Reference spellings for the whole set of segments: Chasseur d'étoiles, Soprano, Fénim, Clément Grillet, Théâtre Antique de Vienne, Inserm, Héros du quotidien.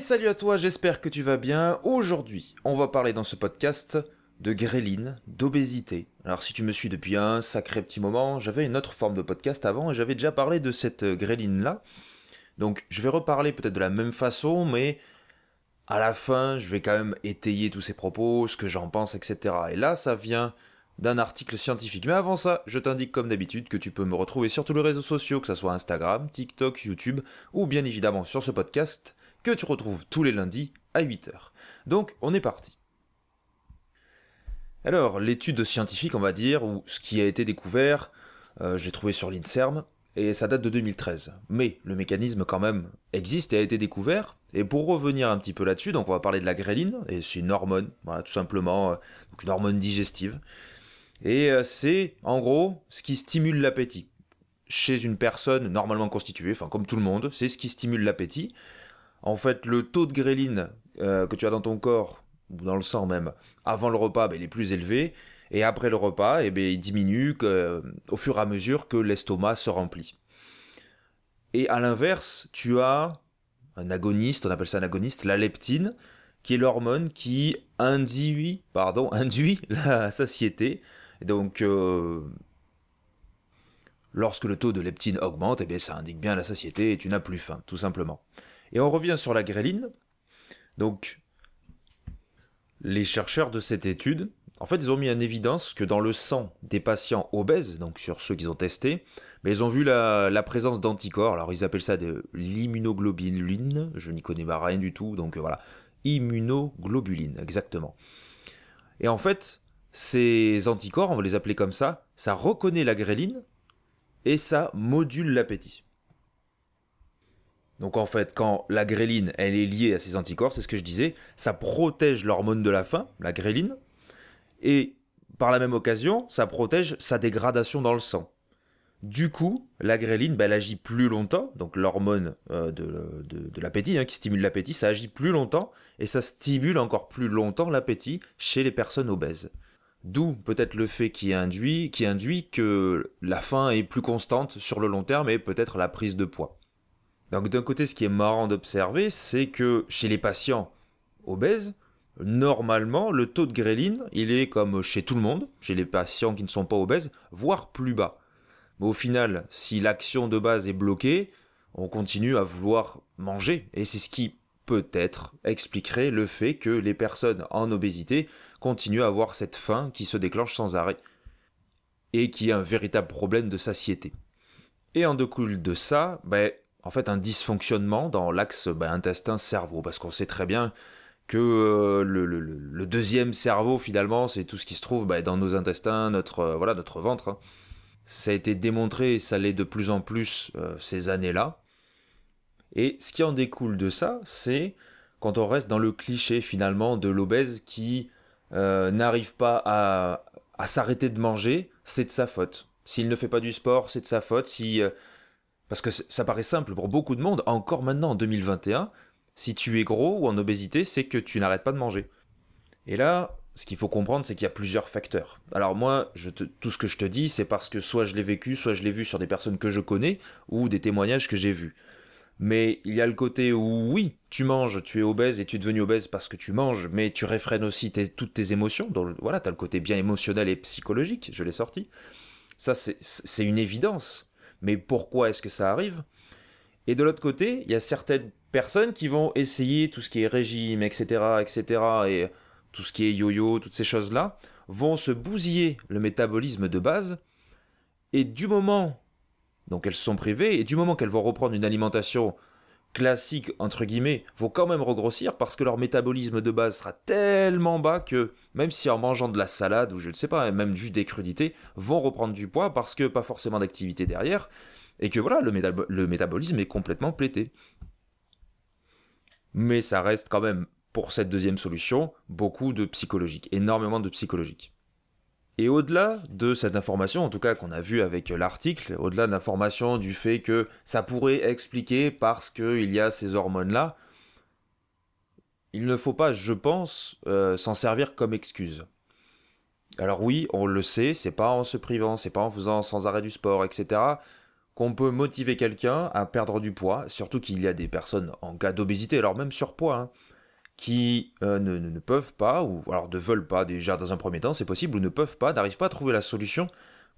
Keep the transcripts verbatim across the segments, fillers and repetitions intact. Et salut à toi, j'espère que tu vas bien. Aujourd'hui, on va parler dans ce podcast de ghrelin, d'obésité. Alors si tu me suis depuis un sacré petit moment, j'avais une autre forme de podcast avant et j'avais déjà parlé de cette ghrelin-là. Donc je vais reparler peut-être de la même façon, mais à la fin, je vais quand même étayer tous ces propos, ce que j'en pense, et cetera. Et là, ça vient d'un article scientifique. Mais avant ça, je t'indique comme d'habitude que tu peux me retrouver sur tous les réseaux sociaux, que ce soit Instagram, TikTok, YouTube, ou bien évidemment sur ce podcast, que tu retrouves tous les lundis à huit heures. Donc, on est parti. Alors, l'étude scientifique, on va dire, ou ce qui a été découvert, euh, j'ai trouvé sur l'Inserm, et ça date de deux mille treize. Mais le mécanisme, quand même, existe et a été découvert. Et pour revenir un petit peu là-dessus, donc on va parler de la ghrelin, et c'est une hormone, voilà, tout simplement, euh, donc une hormone digestive. Et euh, c'est, en gros, ce qui stimule l'appétit. Chez une personne normalement constituée, enfin comme tout le monde, c'est ce qui stimule l'appétit. En fait, le taux de ghrelin euh, que tu as dans ton corps, ou dans le sang même, avant le repas, ben, il est plus élevé, et après le repas, eh ben, il diminue que, au fur et à mesure que l'estomac se remplit. Et à l'inverse, tu as un agoniste, on appelle ça un agoniste, la leptine, qui est l'hormone qui induit, pardon, induit la satiété. Et donc, euh, lorsque le taux de leptine augmente, eh bien, ça indique bien la satiété et tu n'as plus faim, tout simplement. Et on revient sur la ghrelin. Donc, les chercheurs de cette étude, en fait, ils ont mis en évidence que dans le sang des patients obèses, donc sur ceux qu'ils ont testés, mais ils ont vu la, la présence d'anticorps. Alors, ils appellent ça de l'immunoglobuline. Je n'y connais pas rien du tout, donc euh, voilà. Immunoglobuline, exactement. Et en fait, ces anticorps, on va les appeler comme ça, ça reconnaît la ghrelin et ça module l'appétit. Donc en fait, quand la ghrelin, elle est liée à ces anticorps, c'est ce que je disais, ça protège l'hormone de la faim, la ghrelin, et par la même occasion, ça protège sa dégradation dans le sang. Du coup, la ghrelin, ben, elle agit plus longtemps, donc l'hormone euh, de, de, de l'appétit, hein, qui stimule l'appétit, ça agit plus longtemps, et ça stimule encore plus longtemps l'appétit chez les personnes obèses. D'où peut-être le fait qui induit, qui induit que la faim est plus constante sur le long terme, et peut-être la prise de poids. Donc d'un côté, ce qui est marrant d'observer, c'est que chez les patients obèses, normalement, le taux de ghrelin, il est comme chez tout le monde, chez les patients qui ne sont pas obèses, voire plus bas. Mais au final, si l'action de base est bloquée, on continue à vouloir manger. Et c'est ce qui, peut-être, expliquerait le fait que les personnes en obésité continuent à avoir cette faim qui se déclenche sans arrêt et qui est un véritable problème de satiété. Et en découle de ça, ben, en fait, un dysfonctionnement dans l'axe ben, intestin-cerveau, parce qu'on sait très bien que euh, le, le, le deuxième cerveau, finalement, c'est tout ce qui se trouve ben, dans nos intestins, notre, euh, voilà, notre ventre, hein. Ça a été démontré et ça l'est de plus en plus euh, ces années-là. Et ce qui en découle de ça, c'est quand on reste dans le cliché finalement de l'obèse qui euh, n'arrive pas à, à s'arrêter de manger, c'est de sa faute. S'il ne fait pas du sport, c'est de sa faute. Si, euh, parce que ça paraît simple pour beaucoup de monde, encore maintenant en deux mille vingt et un, si tu es gros ou en obésité, c'est que tu n'arrêtes pas de manger. Et là... ce qu'il faut comprendre, c'est qu'il y a plusieurs facteurs. Alors moi, je te, tout ce que je te dis, c'est parce que soit je l'ai vécu, soit je l'ai vu sur des personnes que je connais, ou des témoignages que j'ai vus. Mais il y a le côté où, oui, tu manges, tu es obèse, et tu es devenu obèse parce que tu manges, mais tu réfrènes aussi tes, toutes tes émotions. Donc voilà, tu as le côté bien émotionnel et psychologique, je l'ai sorti. Ça, c'est, c'est une évidence. Mais pourquoi est-ce que ça arrive? Et de l'autre côté, il y a certaines personnes qui vont essayer tout ce qui est régime, et cetera, et cetera, et... tout ce qui est yo-yo, toutes ces choses-là, vont se bousiller le métabolisme de base, et du moment, donc elles sont privées, et du moment qu'elles vont reprendre une alimentation classique, entre guillemets, vont quand même regrossir, parce que leur métabolisme de base sera tellement bas que, même si en mangeant de la salade, ou je ne sais pas, même juste des crudités, vont reprendre du poids, parce que pas forcément d'activité derrière, et que voilà, le, métab- le métabolisme est complètement plété. Mais ça reste quand même... pour cette deuxième solution, beaucoup de psychologique, énormément de psychologique. Et au-delà de cette information, en tout cas qu'on a vu avec l'article, au-delà de l'information du fait que ça pourrait expliquer parce qu'il y a ces hormones-là, il ne faut pas, je pense, euh, s'en servir comme excuse. Alors oui, on le sait, c'est pas en se privant, c'est pas en faisant sans arrêt du sport, et cetera, qu'on peut motiver quelqu'un à perdre du poids, surtout qu'il y a des personnes en cas d'obésité, alors même surpoids, hein, qui euh, ne, ne, ne peuvent pas, ou alors ne veulent pas déjà dans un premier temps, c'est possible, ou ne peuvent pas, n'arrivent pas à trouver la solution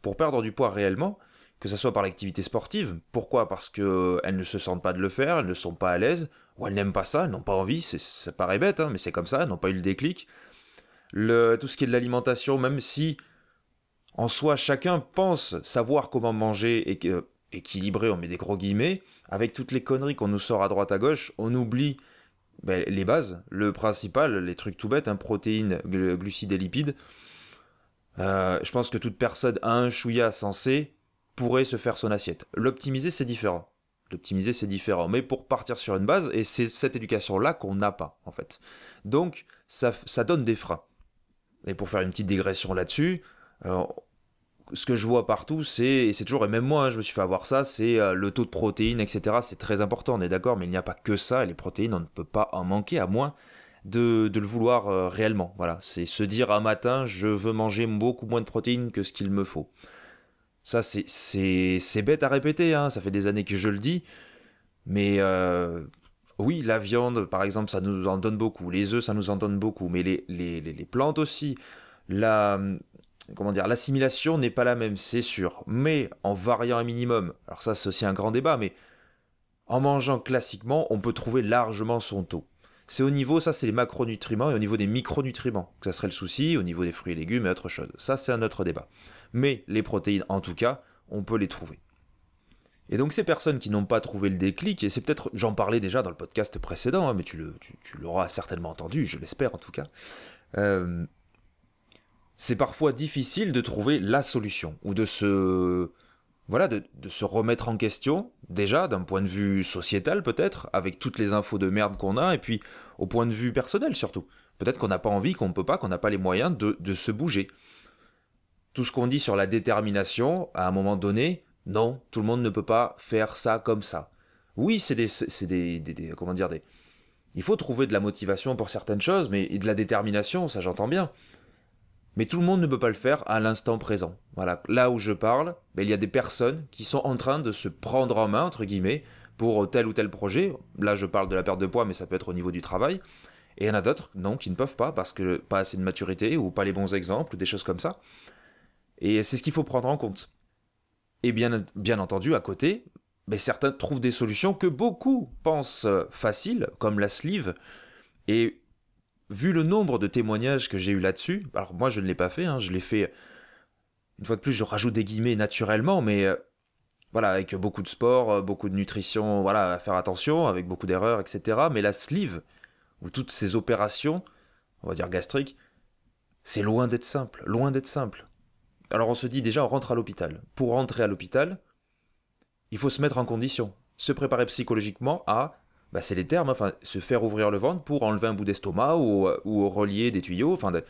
pour perdre du poids réellement, que ce soit par l'activité sportive. Pourquoi? Parce qu'elles ne se sentent pas de le faire, elles ne sont pas à l'aise, ou elles n'aiment pas ça, elles n'ont pas envie, ça paraît bête, hein, mais c'est comme ça, elles n'ont pas eu le déclic. Le, tout ce qui est de l'alimentation, même si en soi chacun pense savoir comment manger et euh, équilibrer, on met des gros guillemets, avec toutes les conneries qu'on nous sort à droite à gauche, on oublie ben, les bases, le principal, les trucs tout bêtes, hein, protéines, gl- glucides et lipides. Euh, je pense que toute personne à un chouïa sensé pourrait se faire son assiette. L'optimiser, c'est différent. L'optimiser, c'est différent. Mais pour partir sur une base, et c'est cette éducation-là qu'on n'a pas, en fait. Donc, ça, ça donne des freins. Et pour faire une petite digression là-dessus, euh, ce que je vois partout, c'est, et c'est toujours, et même moi, hein, je me suis fait avoir ça, c'est euh, le taux de protéines, et cetera. C'est très important, on est d'accord, mais il n'y a pas que ça. Les protéines, on ne peut pas en manquer, à moins de, de le vouloir euh, réellement. Voilà, c'est se dire, un matin, je veux manger beaucoup moins de protéines que ce qu'il me faut. Ça, c'est, c'est, c'est bête à répéter, hein. Ça fait des années que je le dis, mais euh, oui, la viande, par exemple, ça nous en donne beaucoup, les œufs, ça nous en donne beaucoup, mais les, les, les, les plantes aussi, la, comment dire, l'assimilation n'est pas la même, c'est sûr, mais en variant un minimum, alors ça, c'est aussi un grand débat, mais en mangeant classiquement, on peut trouver largement son taux. C'est au niveau, ça, c'est les macronutriments, et au niveau des micronutriments, que ça serait le souci, au niveau des fruits et légumes et autre chose. Ça, c'est un autre débat. Mais les protéines, en tout cas, on peut les trouver. Et donc ces personnes qui n'ont pas trouvé le déclic, et c'est peut-être, j'en parlais déjà dans le podcast précédent, hein, mais tu, le, tu, tu l'auras certainement entendu, je l'espère en tout cas, euh, c'est parfois difficile de trouver la solution, ou de se, voilà, de, de se remettre en question, déjà d'un point de vue sociétal peut-être, avec toutes les infos de merde qu'on a, et puis au point de vue personnel surtout. Peut-être qu'on n'a pas envie, qu'on ne peut pas, qu'on n'a pas les moyens de, de se bouger. Tout ce qu'on dit sur la détermination, à un moment donné, non, tout le monde ne peut pas faire ça comme ça. Oui, c'est des, c'est des, des, des comment dire, des... il faut trouver de la motivation pour certaines choses, mais et de la détermination, ça j'entends bien. Mais tout le monde ne peut pas le faire à l'instant présent. Voilà, là où je parle, ben, il y a des personnes qui sont en train de se prendre en main, entre guillemets, pour tel ou tel projet. Là, je parle de la perte de poids, mais ça peut être au niveau du travail. Et il y en a d'autres, non, qui ne peuvent pas, parce que pas assez de maturité, ou pas les bons exemples, ou des choses comme ça. Et c'est ce qu'il faut prendre en compte. Et bien, bien entendu, à côté, mais certains trouvent des solutions que beaucoup pensent faciles, comme la sleeve. Et vu le nombre de témoignages que j'ai eu là-dessus, alors moi je ne l'ai pas fait, hein, je l'ai fait, une fois de plus je rajoute des guillemets naturellement, mais euh, voilà, avec beaucoup de sport, beaucoup de nutrition, voilà, à faire attention, avec beaucoup d'erreurs, et cetera. Mais la sleeve, ou toutes ces opérations, on va dire gastriques, c'est loin d'être simple, loin d'être simple. Alors on se dit déjà, on rentre à l'hôpital. Pour rentrer à l'hôpital, il faut se mettre en condition, se préparer psychologiquement à, bah c'est les termes, hein, enfin, se faire ouvrir le ventre pour enlever un bout d'estomac ou, ou relier des tuyaux. Enfin, de...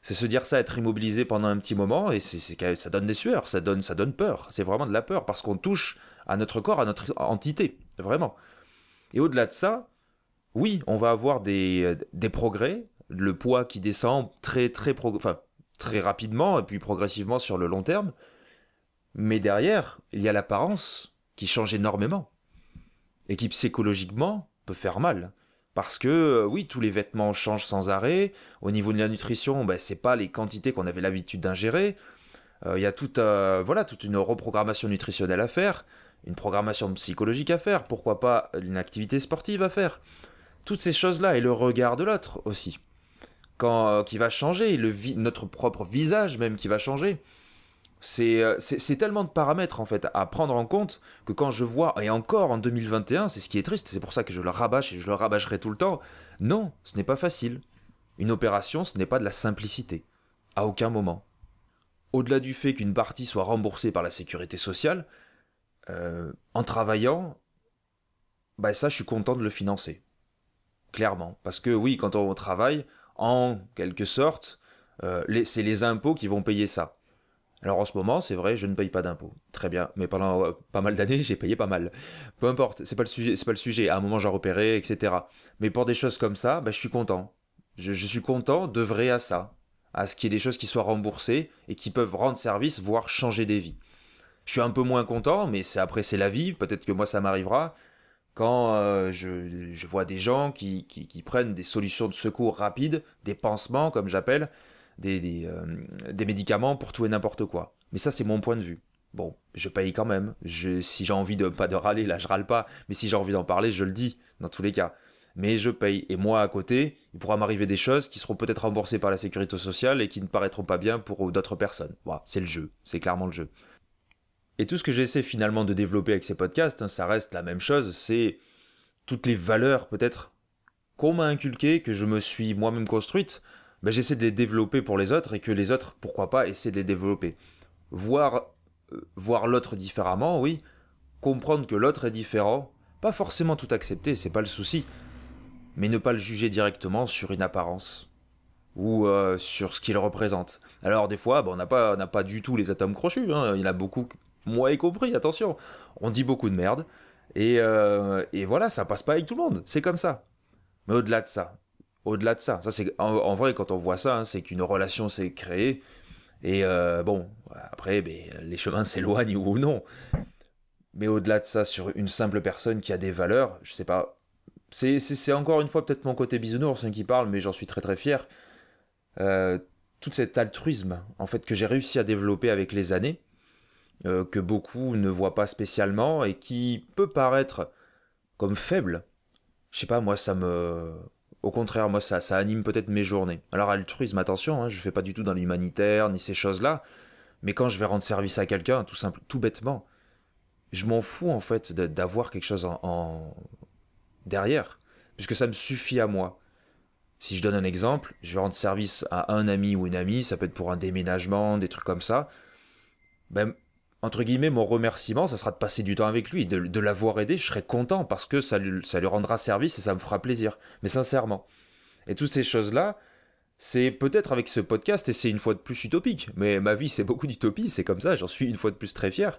c'est se dire ça, être immobilisé pendant un petit moment, et c'est, c'est, ça donne des sueurs, ça donne, ça donne peur, c'est vraiment de la peur, parce qu'on touche à notre corps, à notre entité, vraiment. Et au-delà de ça, oui, on va avoir des, des progrès, le poids qui descend très très... Prog... Enfin, très rapidement et puis progressivement sur le long terme, mais derrière, il y a l'apparence qui change énormément et qui psychologiquement peut faire mal, parce que oui, tous les vêtements changent sans arrêt, au niveau de la nutrition, ben, c'est pas les quantités qu'on avait l'habitude d'ingérer, euh, il y a toute, euh, voilà, toute une reprogrammation nutritionnelle à faire, une programmation psychologique à faire, pourquoi pas une activité sportive à faire, toutes ces choses-là, et le regard de l'autre aussi. Quand, euh, qui va changer, le vi- notre propre visage même qui va changer. C'est, euh, c'est, c'est tellement de paramètres en fait à prendre en compte que quand je vois, et encore en deux mille vingt et un, c'est ce qui est triste, c'est pour ça que je le rabâche et je le rabâcherai tout le temps, non, ce n'est pas facile. Une opération, ce n'est pas de la simplicité, à aucun moment. Au-delà du fait qu'une partie soit remboursée par la sécurité sociale, euh, en travaillant, bah ça je suis content de le financer, clairement. Parce que oui, quand on travaille, en quelque sorte, euh, les, c'est les impôts qui vont payer ça. Alors en ce moment, c'est vrai, je ne paye pas d'impôts. Très bien, mais pendant euh, pas mal d'années, j'ai payé pas mal. Peu importe, c'est pas le sujet, c'est pas le sujet. À un moment, j'en repérais, et cetera. Mais pour des choses comme ça, bah, je suis content. Je, je suis content d'œuvrer à ça, à ce qu'il y ait des choses qui soient remboursées et qui peuvent rendre service, voire changer des vies. Je suis un peu moins content, mais c'est, après c'est la vie, peut-être que moi ça m'arrivera. Quand euh, je, je vois des gens qui, qui, qui prennent des solutions de secours rapides, des pansements comme j'appelle, des, des, euh, des médicaments pour tout et n'importe quoi. Mais ça c'est mon point de vue. Bon, je paye quand même. Je, si j'ai envie de, pas de râler, là je râle pas, mais si j'ai envie d'en parler, je le dis dans tous les cas. Mais je paye. Et moi à côté, il pourra m'arriver des choses qui seront peut-être remboursées par la sécurité sociale et qui ne paraîtront pas bien pour d'autres personnes. Voilà, c'est le jeu, c'est clairement le jeu. Et tout ce que j'essaie finalement de développer avec ces podcasts, hein, ça reste la même chose, c'est toutes les valeurs peut-être qu'on m'a inculquées, que je me suis moi-même construite, ben, j'essaie de les développer pour les autres et que les autres, pourquoi pas, essaient de les développer. Voir, euh, voir l'autre différemment, oui, comprendre que l'autre est différent, pas forcément tout accepter, c'est pas le souci, mais ne pas le juger directement sur une apparence. Ou euh, sur ce qu'il représente. Alors des fois, ben, on n'a pas, on n'a pas du tout les atomes crochus, hein, il y en a beaucoup... Moi y compris, attention, on dit beaucoup de merde, et, euh, et voilà, ça passe pas avec tout le monde, c'est comme ça. Mais au-delà de ça, au-delà de ça, ça c'est, en, en vrai, quand on voit ça, hein, c'est qu'une relation s'est créée, et euh, bon, après, ben, les chemins s'éloignent ou non. Mais au-delà de ça, sur une simple personne qui a des valeurs, je sais pas, c'est, c'est, c'est encore une fois peut-être mon côté bisounours hein, qui parle, mais j'en suis très très fier. Euh, tout cet altruisme, en fait, que j'ai réussi à développer avec les années, Euh, que beaucoup ne voient pas spécialement et qui peut paraître comme faible. Je sais pas, moi ça me... Au contraire, moi ça, ça anime peut-être mes journées. Alors altruisme, attention, hein, je fais pas du tout dans l'humanitaire, ni ces choses-là, mais quand je vais rendre service à quelqu'un, tout simple, tout bêtement, je m'en fous en fait de, d'avoir quelque chose en, en... derrière, puisque ça me suffit à moi. Si je donne un exemple, je vais rendre service à un ami ou une amie, ça peut être pour un déménagement, des trucs comme ça, ben... Entre guillemets, mon remerciement, ça sera de passer du temps avec lui, de, de l'avoir aidé, je serai content parce que ça lui, ça lui rendra service et ça me fera plaisir, mais sincèrement. Et toutes ces choses-là, c'est peut-être avec ce podcast, et c'est une fois de plus utopique, mais ma vie c'est beaucoup d'utopie, c'est comme ça, j'en suis une fois de plus très fier.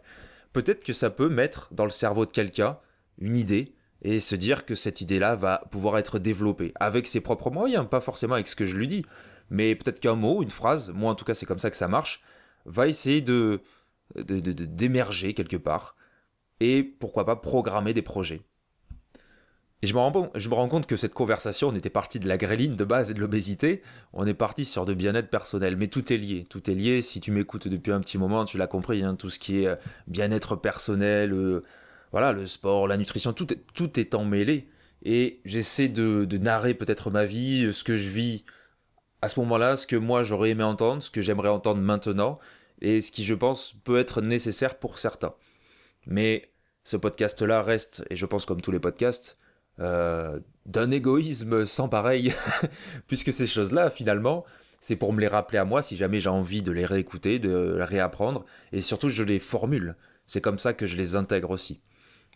Peut-être que ça peut mettre dans le cerveau de quelqu'un une idée et se dire que cette idée-là va pouvoir être développée, avec ses propres moyens, pas forcément avec ce que je lui dis, mais peut-être qu'un mot, une phrase, moi en tout cas c'est comme ça que ça marche, va essayer de... De, de, de, d'émerger quelque part et pourquoi pas programmer des projets. Et je me rends, je me rends compte que cette conversation, on était parti de la gréline de base et de l'obésité, on est parti sur de bien-être personnel, mais tout est lié, tout est lié, si tu m'écoutes depuis un petit moment, tu l'as compris, hein, tout ce qui est bien-être personnel, euh, voilà, le sport, la nutrition, tout est, tout est emmêlé et j'essaie de, de narrer peut-être ma vie, ce que je vis à ce moment-là, ce que moi j'aurais aimé entendre, ce que j'aimerais entendre maintenant, et ce qui, je pense, peut être nécessaire pour certains. Mais ce podcast-là reste, et je pense comme tous les podcasts, euh, d'un égoïsme sans pareil, puisque ces choses-là, finalement, c'est pour me les rappeler à moi, si jamais j'ai envie de les réécouter, de les réapprendre, et surtout, je les formule. C'est comme ça que je les intègre aussi.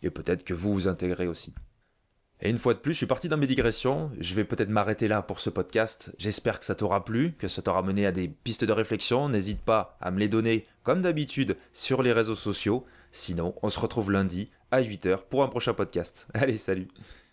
Et peut-être que vous vous intégrez aussi. Et une fois de plus, je suis parti dans mes digressions, je vais peut-être m'arrêter là pour ce podcast, j'espère que ça t'aura plu, que ça t'aura mené à des pistes de réflexion, n'hésite pas à me les donner, comme d'habitude, sur les réseaux sociaux, sinon on se retrouve lundi à huit heures pour un prochain podcast. Allez, salut!